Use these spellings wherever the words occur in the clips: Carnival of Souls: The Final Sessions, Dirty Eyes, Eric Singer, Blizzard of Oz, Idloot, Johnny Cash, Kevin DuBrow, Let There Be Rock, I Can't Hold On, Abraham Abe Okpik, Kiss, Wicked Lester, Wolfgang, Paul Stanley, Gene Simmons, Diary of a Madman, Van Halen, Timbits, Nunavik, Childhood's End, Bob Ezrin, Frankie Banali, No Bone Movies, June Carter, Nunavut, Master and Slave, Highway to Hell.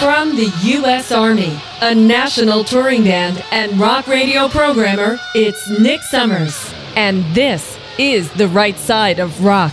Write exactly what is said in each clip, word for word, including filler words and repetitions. From the U S Army, a national touring band and rock radio programmer, it's Nick Summers. And this is The Right Side of Rock.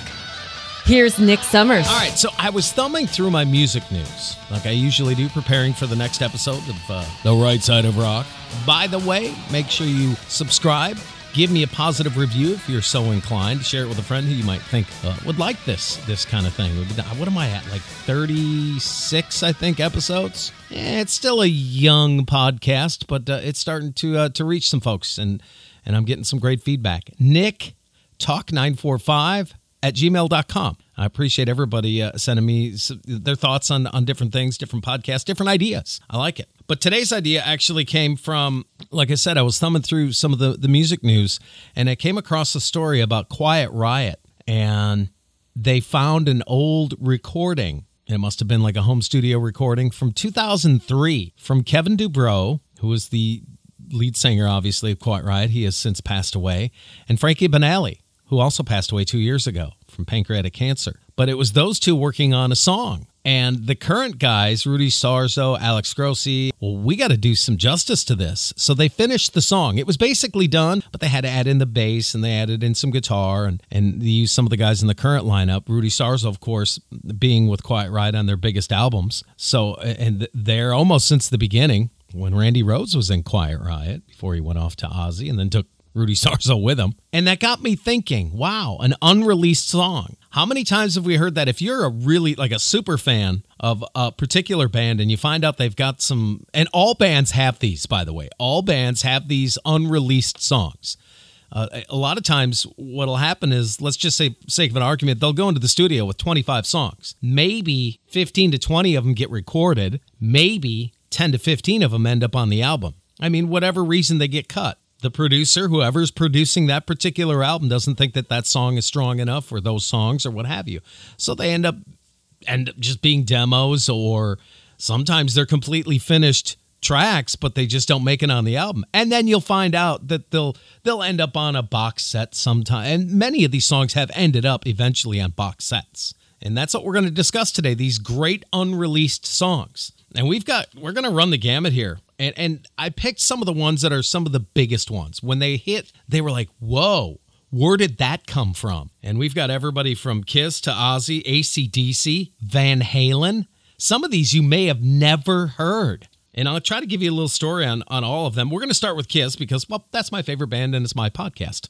Here's Nick Summers. All right, so I was thumbing through my music news, like I usually do, preparing for the next episode of uh, The Right Side of Rock. By the way, make sure you subscribe. Give me a positive review if you're so inclined. Share it with a friend who you might think uh, would like this this kind of thing. What am I at? Like thirty-six, I think, episodes? Eh, it's still a young podcast, but uh, it's starting to uh, to reach some folks, and, and I'm getting some great feedback. Nick, talk nine four five at gmail dot com. I appreciate everybody uh, sending me their thoughts on, on different things, different podcasts, different ideas. I like it. But today's idea actually came from, like I said, I was thumbing through some of the, the music news, and I came across a story about Quiet Riot, and they found an old recording. It must have been like a home studio recording from two thousand three from Kevin DuBrow, who was the lead singer, obviously, of Quiet Riot. He has since passed away, and Frankie Banali, who also passed away two years ago from pancreatic cancer. But it was those two working on a song. And the current guys, Rudy Sarzo, Alex Grossi, well, we got to do some justice to this. So they finished the song. It was basically done, but they had to add in the bass, and they added in some guitar, and, and they used some of the guys in the current lineup. Rudy Sarzo, of course, being with Quiet Riot on their biggest albums. So, and they're almost since the beginning, when Randy Rhoads was in Quiet Riot, before he went off to Ozzy and then took Rudy Sarzo with him. And that got me thinking, wow, an unreleased song. How many times have we heard that? If you're a really, like a super fan of a particular band and you find out they've got some, and all bands have these, by the way, all bands have these unreleased songs. Uh, a lot of times what'll happen is, let's just say, for sake of an argument, they'll go into the studio with twenty-five songs. Maybe fifteen to twenty of them get recorded. Maybe ten to fifteen of them end up on the album. I mean, whatever reason they get cut. The producer, whoever's producing that particular album, doesn't think that that song is strong enough, or those songs, or what have you. So they end up end up just being demos, or sometimes they're completely finished tracks, but they just don't make it on the album. And then you'll find out that they'll they'll end up on a box set sometime. And many of these songs have ended up eventually on box sets. And that's what we're going to discuss today, these great unreleased songs. And we've got, we're going to run the gamut here. And and I picked some of the ones that are some of the biggest ones. When they hit, they were like, whoa, where did that come from? And we've got everybody from Kiss to Ozzy, A C D C, Van Halen. Some of these you may have never heard. And I'll try to give you a little story on, on all of them. We're going to start with Kiss because, well, that's my favorite band and it's my podcast.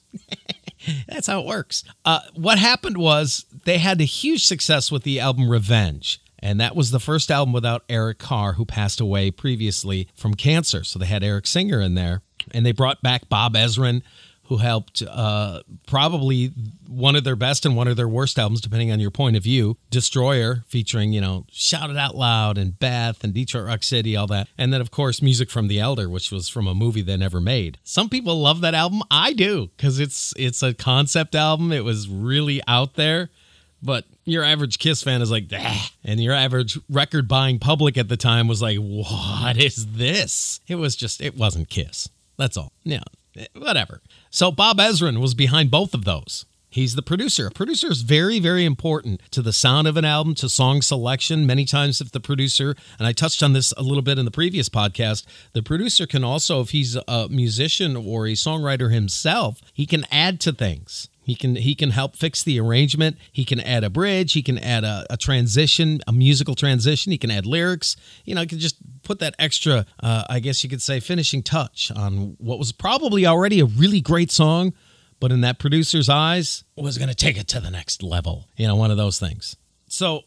That's how it works. Uh, what happened was they had a huge success with the album Revenge. And that was the first album without Eric Carr, who passed away previously from cancer. So they had Eric Singer in there. And they brought back Bob Ezrin, who helped uh, probably one of their best and one of their worst albums, depending on your point of view. Destroyer, featuring, you know, Shout It Out Loud and Beth and Detroit Rock City, all that. And then, of course, Music from the Elder, which was from a movie they never made. Some people love that album. I do, because it's it's a concept album. It was really out there. But your average KISS fan is like, ah. And your average record-buying public at the time was like, what is this? It was just, it wasn't KISS. That's all. Yeah, whatever. So Bob Ezrin was behind both of those. He's the producer. A producer is very, very important to the sound of an album, to song selection. Many times if the producer, and I touched on this a little bit in the previous podcast, the producer can also, if he's a musician or a songwriter himself, he can add to things. He can he can help fix the arrangement. He can add a bridge. He can add a, a transition, a musical transition. He can add lyrics. You know, he can just put that extra, uh, I guess you could say, finishing touch on what was probably already a really great song, but in that producer's eyes, was going to take it to the next level. You know, one of those things. So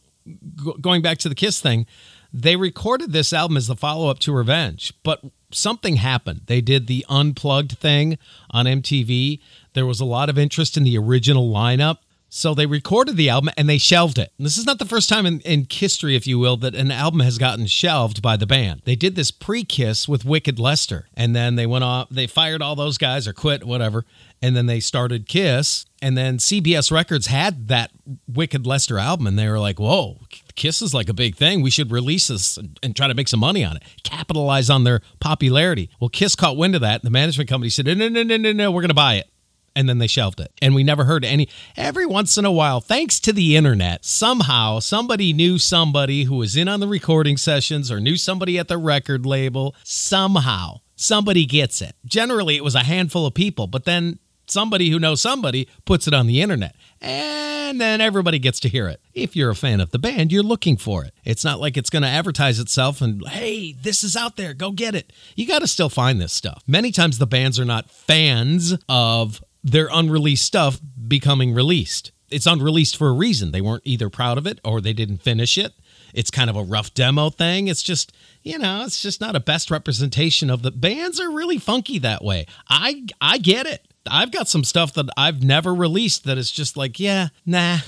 go- going back to the Kiss thing, they recorded this album as the follow-up to Revenge, but something happened. They did the Unplugged thing on M T V. There was a lot of interest in the original lineup, so they recorded the album and they shelved it. This is not the first time in, in history, if you will, that an album has gotten shelved by the band. They did this pre-Kiss with Wicked Lester, and then they went off, they fired all those guys or quit, whatever, and then they started Kiss, and then C B S Records had that Wicked Lester album, and they were like, whoa, Kiss is like a big thing. We should release this and try to make some money on it. Capitalize on their popularity. Well, Kiss caught wind of that. And the management company said, no, no, no, no, no, we're going to buy it. and then they shelved it. And we never heard any. Every once in a while, thanks to the internet, somehow somebody knew somebody who was in on the recording sessions or knew somebody at the record label. Somehow somebody gets it. Generally, it was a handful of people, but then somebody who knows somebody puts it on the internet. And then everybody gets to hear it. If you're a fan of the band, you're looking for it. It's not like it's going to advertise itself and, hey, this is out there, go get it. You got to still find this stuff. Many times the bands are not fans of their unreleased stuff becoming released. It's unreleased for a reason. They weren't either proud of it or they didn't finish it. It's kind of a rough demo thing. It's just, you know, it's just not a best representation of the bands are really funky that way. I I get it. I've got some stuff that I've never released that is just like, yeah, nah,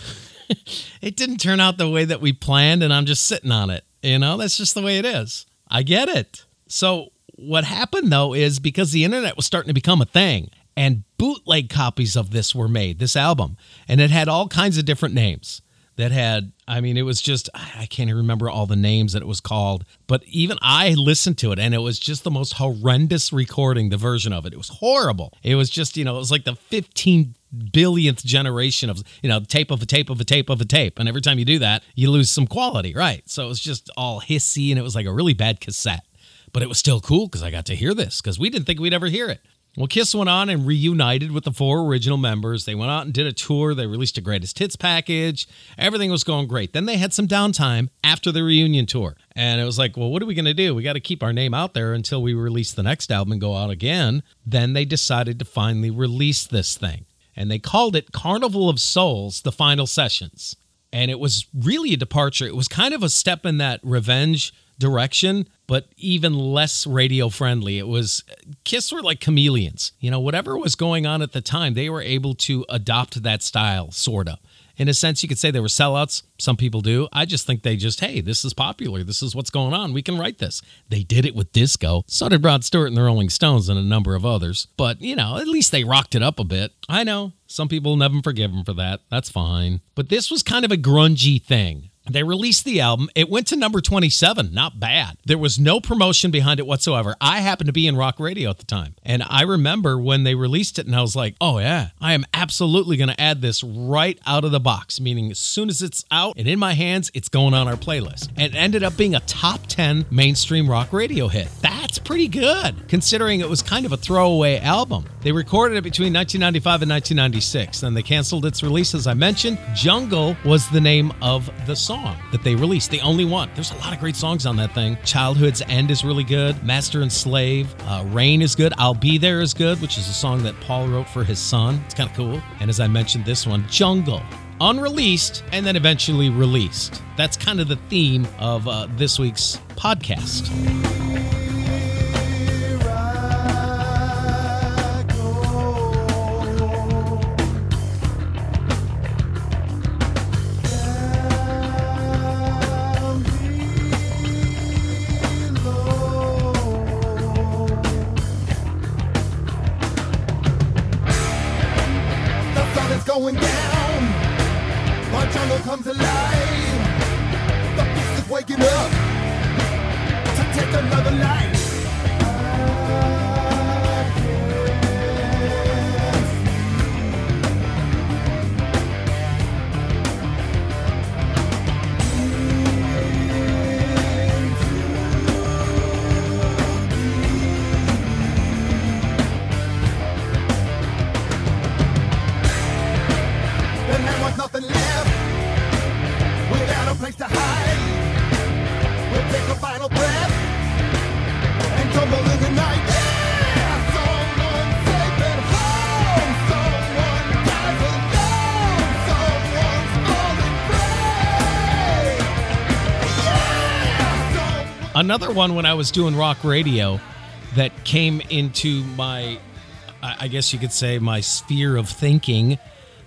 it didn't turn out the way that we planned and I'm just sitting on it. You know, that's just the way it is. I get it. So what happened, though, is because the internet was starting to become a thing and bootleg copies of this were made, this album, and it had all kinds of different names that had, I mean, it was just, I can't even remember all the names that it was called, but even I listened to it and it was just the most horrendous recording, the version of it. It was horrible. It was just, you know, it was like the fifteen billionth generation of, you know, tape of a tape of a tape of a tape. And every time you do that, you lose some quality, right? So it was just all hissy and it was like a really bad cassette, but it was still cool because I got to hear this because we didn't think we'd ever hear it. Well, Kiss went on and reunited with the four original members. They went out and did a tour. They released a greatest hits package. Everything was going great. Then they had some downtime after the reunion tour. And it was like, well, what are we going to do? We got to keep our name out there until we release the next album and go out again. Then they decided to finally release this thing. And they called it Carnival of Souls: The Final Sessions. And it was really a departure. It was kind of a step in that revenge direction, but even less radio friendly. It was, Kiss were like chameleons. You know, whatever was going on at the time, they were able to adopt that style, sort of. In a sense, you could say they were sellouts. Some people do. I just think they just, hey, this is popular. This is what's going on. We can write this. They did it with disco. So did Rod Stewart and the Rolling Stones and a number of others. But, you know, at least they rocked it up a bit. I know. Some people never forgive them for that. That's fine. But this was kind of a grungy thing. They released the album. It went to number twenty-seven. Not bad. There was no promotion behind it whatsoever. I happened to be in rock radio at the time. And I remember when they released it and I was like, oh yeah, I am absolutely going to add this right out of the box. Meaning as soon as it's out and in my hands, it's going on our playlist. And it ended up being a top ten mainstream rock radio hit. That's pretty good considering it was kind of a throwaway album. They recorded it between nineteen ninety-five and nineteen ninety-six. Then they canceled its release. As I mentioned, Jungle was the name of the song that they released, the only one. There's a lot of great songs on that thing. Childhood's End is really good. Master and Slave. Uh, Rain is good. I'll Be There is good, which is a song that Paul wrote for his son. It's kind of cool. And as I mentioned, this one, Jungle. Unreleased and then eventually released. That's kind of the theme of uh, this week's podcast. Another one when I was doing rock radio that came into my, I guess you could say, my sphere of thinking,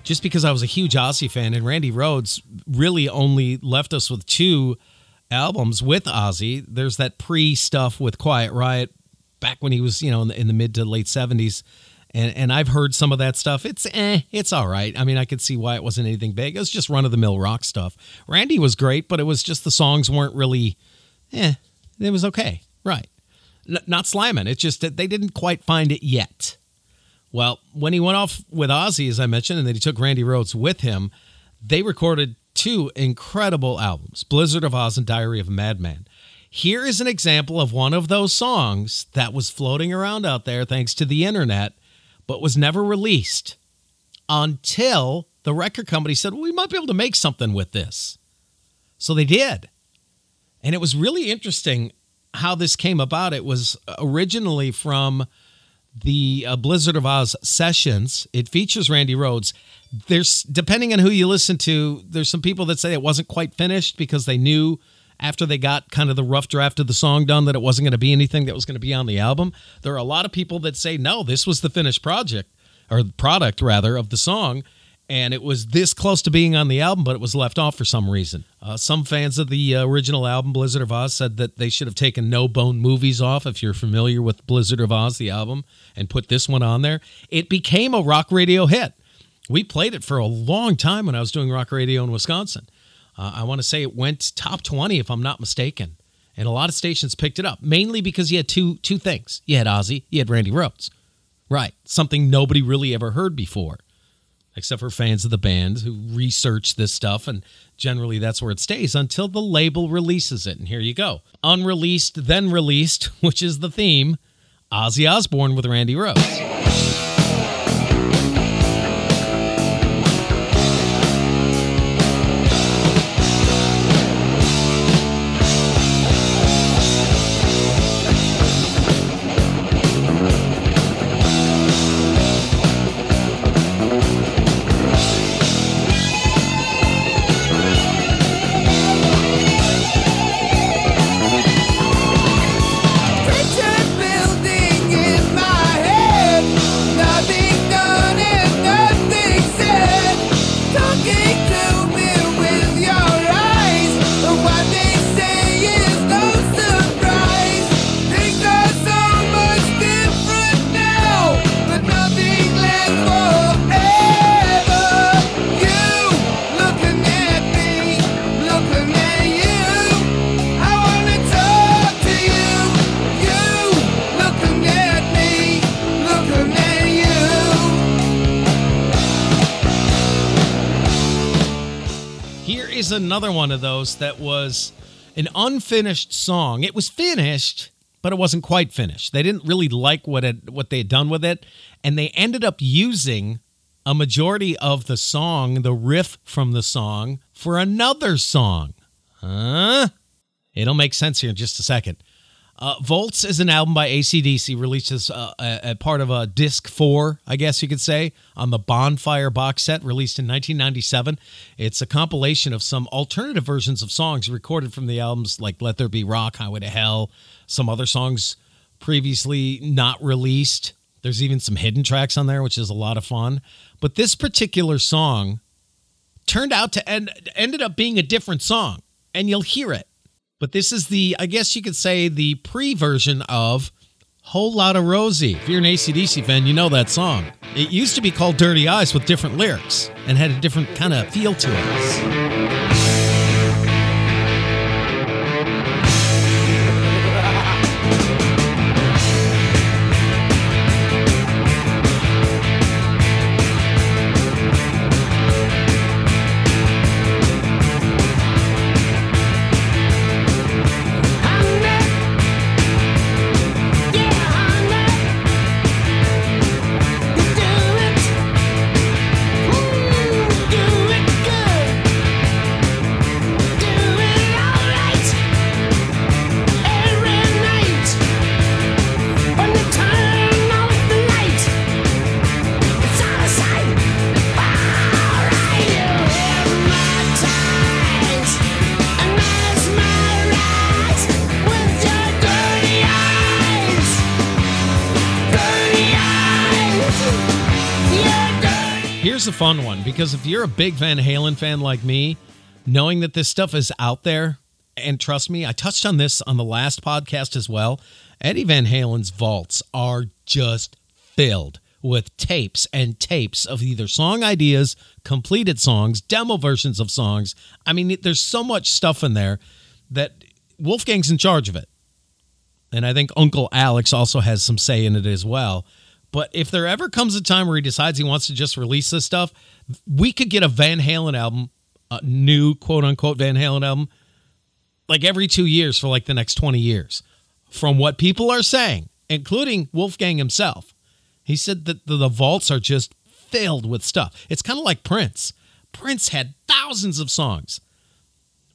just because I was a huge Ozzy fan, and Randy Rhoads really only left us with two albums with Ozzy. There's that pre-stuff with Quiet Riot back when he was, you know, in the, in the mid to late seventies. And and I've heard some of that stuff. It's eh, it's all right. I mean, I could see why it wasn't anything big. It was just run-of-the-mill rock stuff. Randy was great, but it was just the songs weren't really, eh. It was okay, right? N- not slamming. It's just that they didn't quite find it yet. Well, when he went off with Ozzy, as I mentioned, and then he took Randy Rhoads with him, they recorded two incredible albums, Blizzard of Oz and Diary of a Madman. Here is an example of one of those songs that was floating around out there thanks to the internet, but was never released until the record company said, well, we might be able to make something with this. So they did. And it was really interesting how this came about. It was originally from the uh, Blizzard of Oz sessions. It features Randy Rhoads. There's, depending on who you listen to, there's some people that say it wasn't quite finished because they knew after they got kind of the rough draft of the song done that it wasn't going to be anything that was going to be on the album. There are a lot of people that say, no, this was the finished project, or product rather, of the song. And it was this close to being on the album, but it was left off for some reason. Uh, some fans of the uh, original album, Blizzard of Oz, said that they should have taken No Bone Movies off, if you're familiar with Blizzard of Oz, the album, and put this one on there. It became a rock radio hit. We played it for a long time when I was doing rock radio in Wisconsin. Uh, I want to say it went top twenty, if I'm not mistaken. And a lot of stations picked it up, mainly because you had two two things. You had Ozzy, you had Randy Rhoads. Right, something nobody really ever heard before, except for fans of the band who research this stuff, and generally that's where it stays until the label releases it. And here you go. Unreleased, then released, which is the theme, Ozzy Osbourne with Randy Rhoads. Another one of those that was an unfinished song. It was finished, but it wasn't quite finished. They didn't really like what it, what they had done with it, and they ended up using a majority of the song, the riff from the song, for another song. Huh? It'll make sense here in just a second. Uh, Volts is an album by A C D C, released as uh, a, a part of a disc four, I guess you could say, on the Bonfire box set, released in nineteen ninety-seven. It's a compilation of some alternative versions of songs recorded from the albums like Let There Be Rock, Highway to Hell, some other songs previously not released. There's even some hidden tracks on there, which is a lot of fun. But this particular song turned out to end, ended up being a different song, and you'll hear it. But this is the, I guess you could say, the pre-version of Whole Lotta Rosie. If you're an A C D C fan, you know that song. It used to be called Dirty Eyes with different lyrics and had a different kind of feel to it. Here's a fun one, because if you're a big Van Halen fan like me, knowing that this stuff is out there, and trust me, I touched on this on the last podcast as well, Eddie Van Halen's vaults are just filled with tapes and tapes of either song ideas, completed songs, demo versions of songs. I mean, there's so much stuff in there that Wolfgang's in charge of it. And I think Uncle Alex also has some say in it as well. But if there ever comes a time where he decides he wants to just release this stuff, we could get a Van Halen album, a new quote-unquote Van Halen album, like every two years for like the next twenty years. From what people are saying, including Wolfgang himself, he said that the, the vaults are just filled with stuff. It's kind of like Prince. Prince had thousands of songs.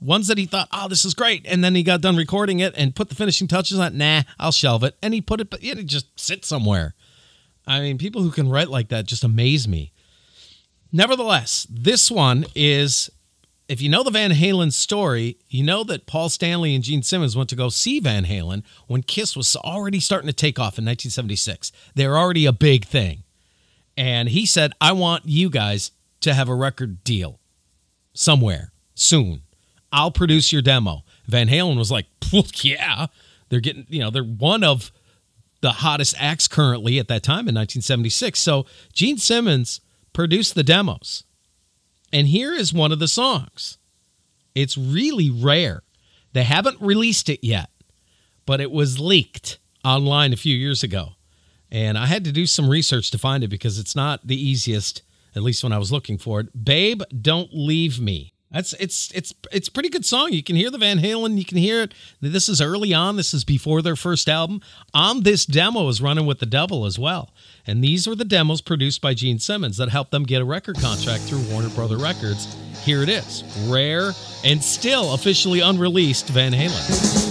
Ones that he thought, oh, this is great. And then he got done recording it and put the finishing touches on it. Nah, I'll shelve it. And he put it, it just sits somewhere. I mean, people who can write like that just amaze me. Nevertheless, this one is, if you know the Van Halen story, you know that Paul Stanley and Gene Simmons went to go see Van Halen when Kiss was already starting to take off in nineteen seventy-six. They were already a big thing. And he said, I want you guys to have a record deal somewhere soon. I'll produce your demo. Van Halen was like, yeah, they're getting, you know, they're one of the hottest acts currently at that time in nineteen seventy-six. So Gene Simmons produced the demos. And here is one of the songs. It's really rare. They haven't released it yet, but it was leaked online a few years ago. And I had to do some research to find it because it's not the easiest, at least when I was looking for it. Babe, Don't Leave Me. That's it's it's it's a pretty good song. You can hear the Van Halen. You can hear it. This is early on. This is before their first album. On this demo is Running with the Devil as well. And these were the demos produced by Gene Simmons that helped them get a record contract through Warner Brother Records. Here it is. Rare and still officially unreleased Van Halen.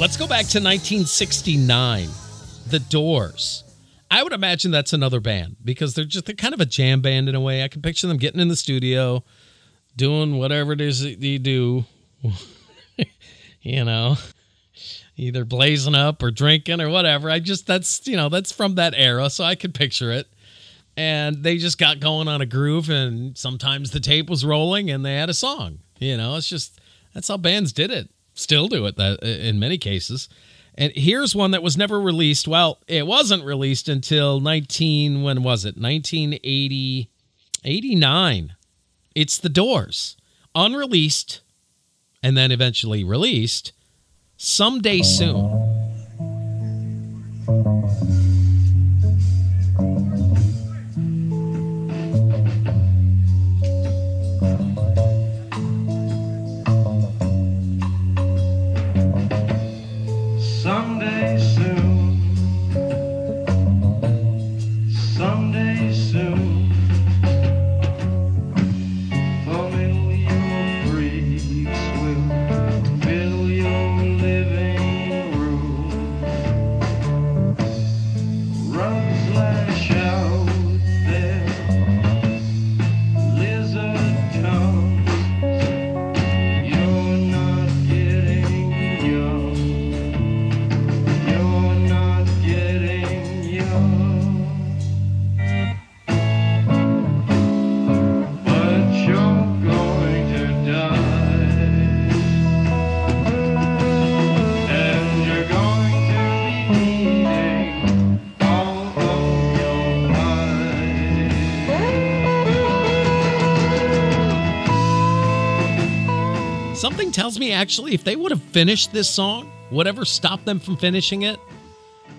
Let's go back to nineteen sixty-nine, The Doors. I would imagine that's another band because they're just they're kind of a jam band in a way. I can picture them getting in the studio, doing whatever it is that you do, you know, either blazing up or drinking or whatever. I just, that's, you know, that's from that era, so I could picture it. And they just got going on a groove, and sometimes the tape was rolling and they had a song. You know, it's just, that's how bands did it. Still do it that in many cases. And here's one that was never released. Well, it wasn't released until nineteen, when was it? nineteen eighty, eighty-nine. It's The Doors. Unreleased, and then eventually released, Someday Soon. Something tells me, actually, if they would have finished this song, whatever stopped them from finishing it,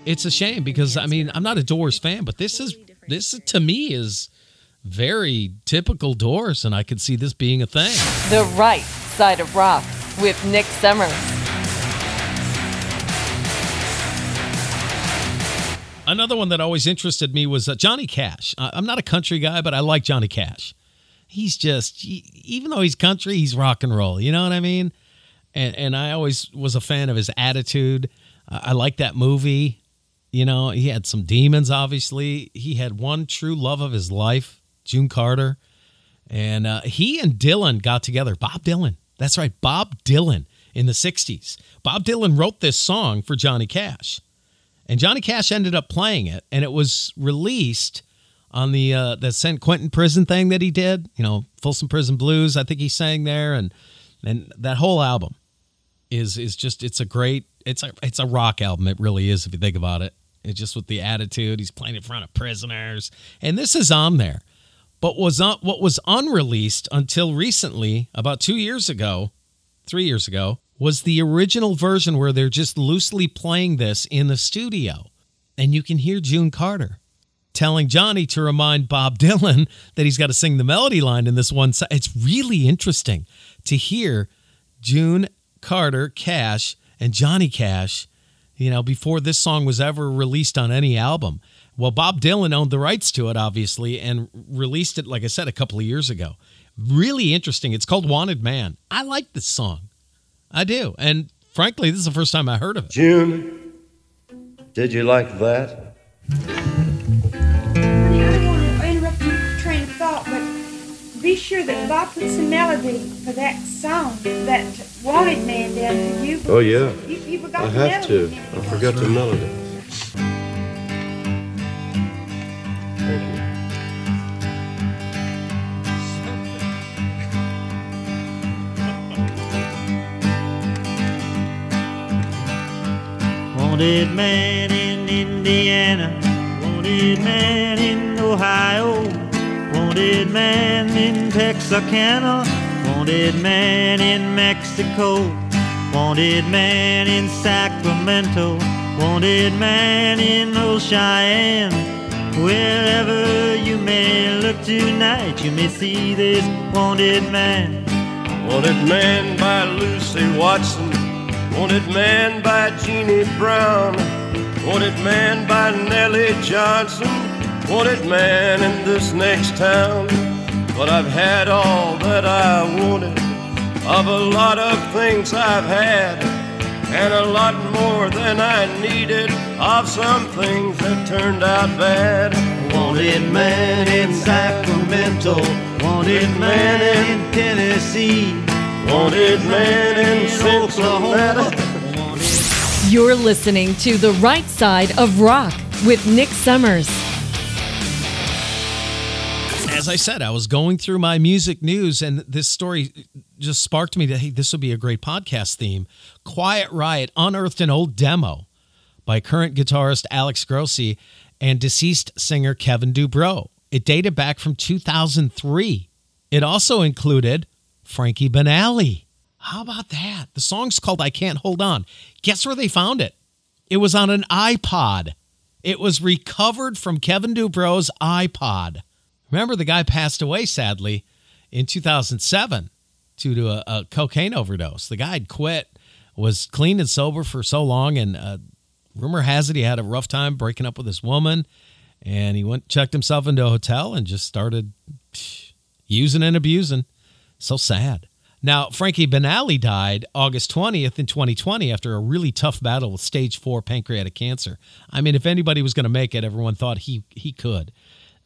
it's a shame because, I mean, I'm not a Doors fan, but this is, this to me is very typical Doors, and I could see this being a thing. The Right Side of Rock with Nick Summers. Another one that always interested me was uh, Johnny Cash. Uh, I'm not a country guy, but I like Johnny Cash. He's just, even though he's country, he's rock and roll. You know what I mean? And and I always was a fan of his attitude. Uh, I like that movie. You know, he had some demons, obviously. He had one true love of his life, June Carter. And uh, he and Dylan got together. Bob Dylan. That's right, Bob Dylan. in the sixties. Bob Dylan wrote this song for Johnny Cash, and Johnny Cash ended up playing it, and it was released on the uh, the Saint Quentin prison thing that he did, you know, Folsom Prison Blues, I think he sang there, and and that whole album is is just, it's a great, it's a it's a rock album. It really is, if you think about it. It's just with the attitude, he's playing in front of prisoners, and this is on there. But was un- what was unreleased until recently, about two years ago, three years ago, was the original version where they're just loosely playing this in the studio. And you can hear June Carter telling Johnny to remind Bob Dylan that he's got to sing the melody line in this one. It's really interesting to hear June Carter, Cash, and Johnny Cash, you know, before this song was ever released on any album. Well, Bob Dylan owned the rights to it, obviously, and released it, like I said, a couple of years ago. Really interesting. It's called Wanted Man. I like this song. I do. And frankly, this is the first time I heard of it. June, did you like that? Honey, I don't want to interrupt your train of thought, but be sure that Bob puts a melody for that song, that Wanted Man down for you. Oh, yeah. You, you forgot I the have melody. to. I forgot the melody. Wanted man in Indiana, wanted man in Ohio, wanted man in Texarkana, wanted man in Mexico, wanted man in Sacramento, wanted man in Old Cheyenne. Wherever you may look tonight, you may see this wanted man. Wanted man by Lucy Watson, wanted man by Jeannie Brown, wanted man by Nellie Johnson, wanted man in this next town. But I've had all that I wanted, of a lot of things I've had, and a lot more than I needed, of some things that turned out bad. Wanted man in Sacramento, wanted man in Tennessee, wanted man in Cincinnati. You're listening to The Right Side of Rock with Nick Summers. As I said, I was going through my music news, and this story just sparked me that, hey, this would be a great podcast theme. Quiet Riot unearthed an old demo by current guitarist Alex Grossi and deceased singer Kevin DuBrow. It dated back from two thousand three. It also included Frankie Banali. How about that? The song's called I Can't Hold On. Guess where they found it? It was on an iPod. It was recovered from Kevin DuBrow's iPod. Remember, the guy passed away, sadly, in two thousand seven due to a, a cocaine overdose. The guy had quit, was clean and sober for so long, and uh, rumor has it he had a rough time breaking up with this woman, and he went checked himself into a hotel and just started psh, using and abusing. So sad. Now, Frankie Banali died August twentieth in twenty twenty after a really tough battle with stage four pancreatic cancer. I mean, if anybody was going to make it, everyone thought he he could.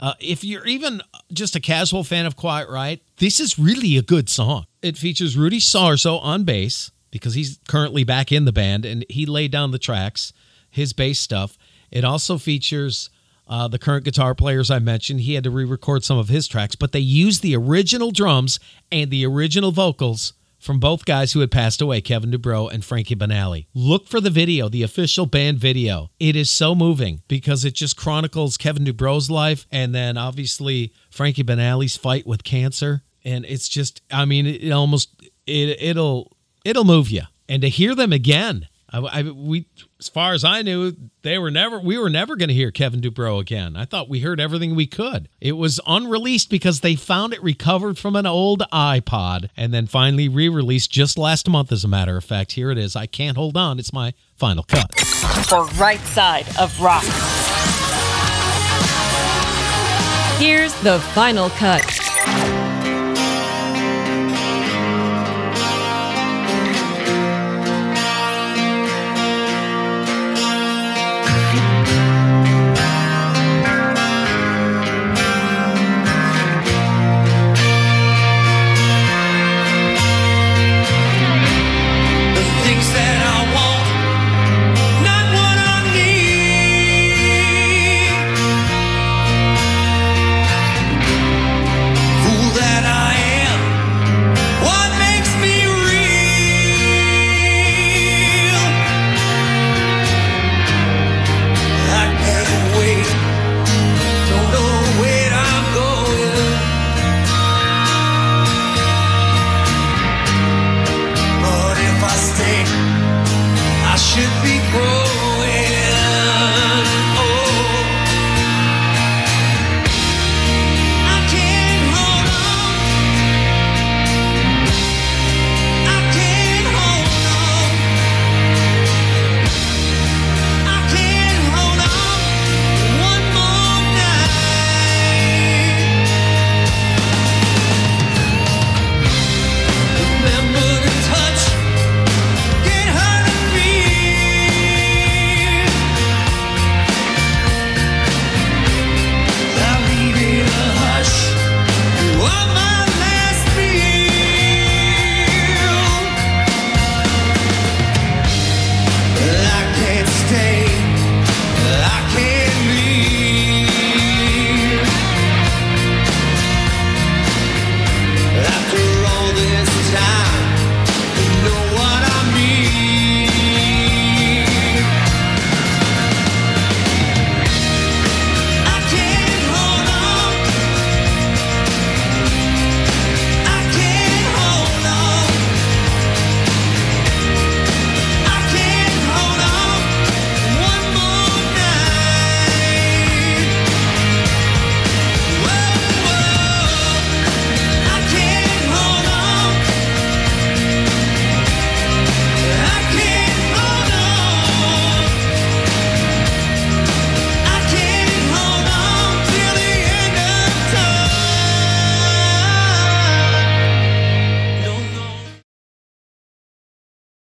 Uh, if you're even just a casual fan of Quiet Riot, this is really a good song. It features Rudy Sarzo on bass, because he's currently back in the band, and he laid down the tracks, his bass stuff. It also features Uh, the current guitar players I mentioned. He had to re-record some of his tracks, but they used the original drums and the original vocals from both guys who had passed away, Kevin DuBrow and Frankie Banali. Look for the video, the official band video. It is so moving because it just chronicles Kevin DuBrow's life and then obviously Frankie Banali's fight with cancer. And it's just, I mean, it almost, it, it'll it'll move you. And to hear them again, I, I, we, as far as I knew, they were never. We were never going to hear Kevin DuBrow again. I thought we heard everything we could. It was unreleased because they found it recovered from an old iPod and then finally re-released just last month, as a matter of fact. Here it is. I Can't Hold On. It's my final cut. The Right Side of Rock. Here's the final cut.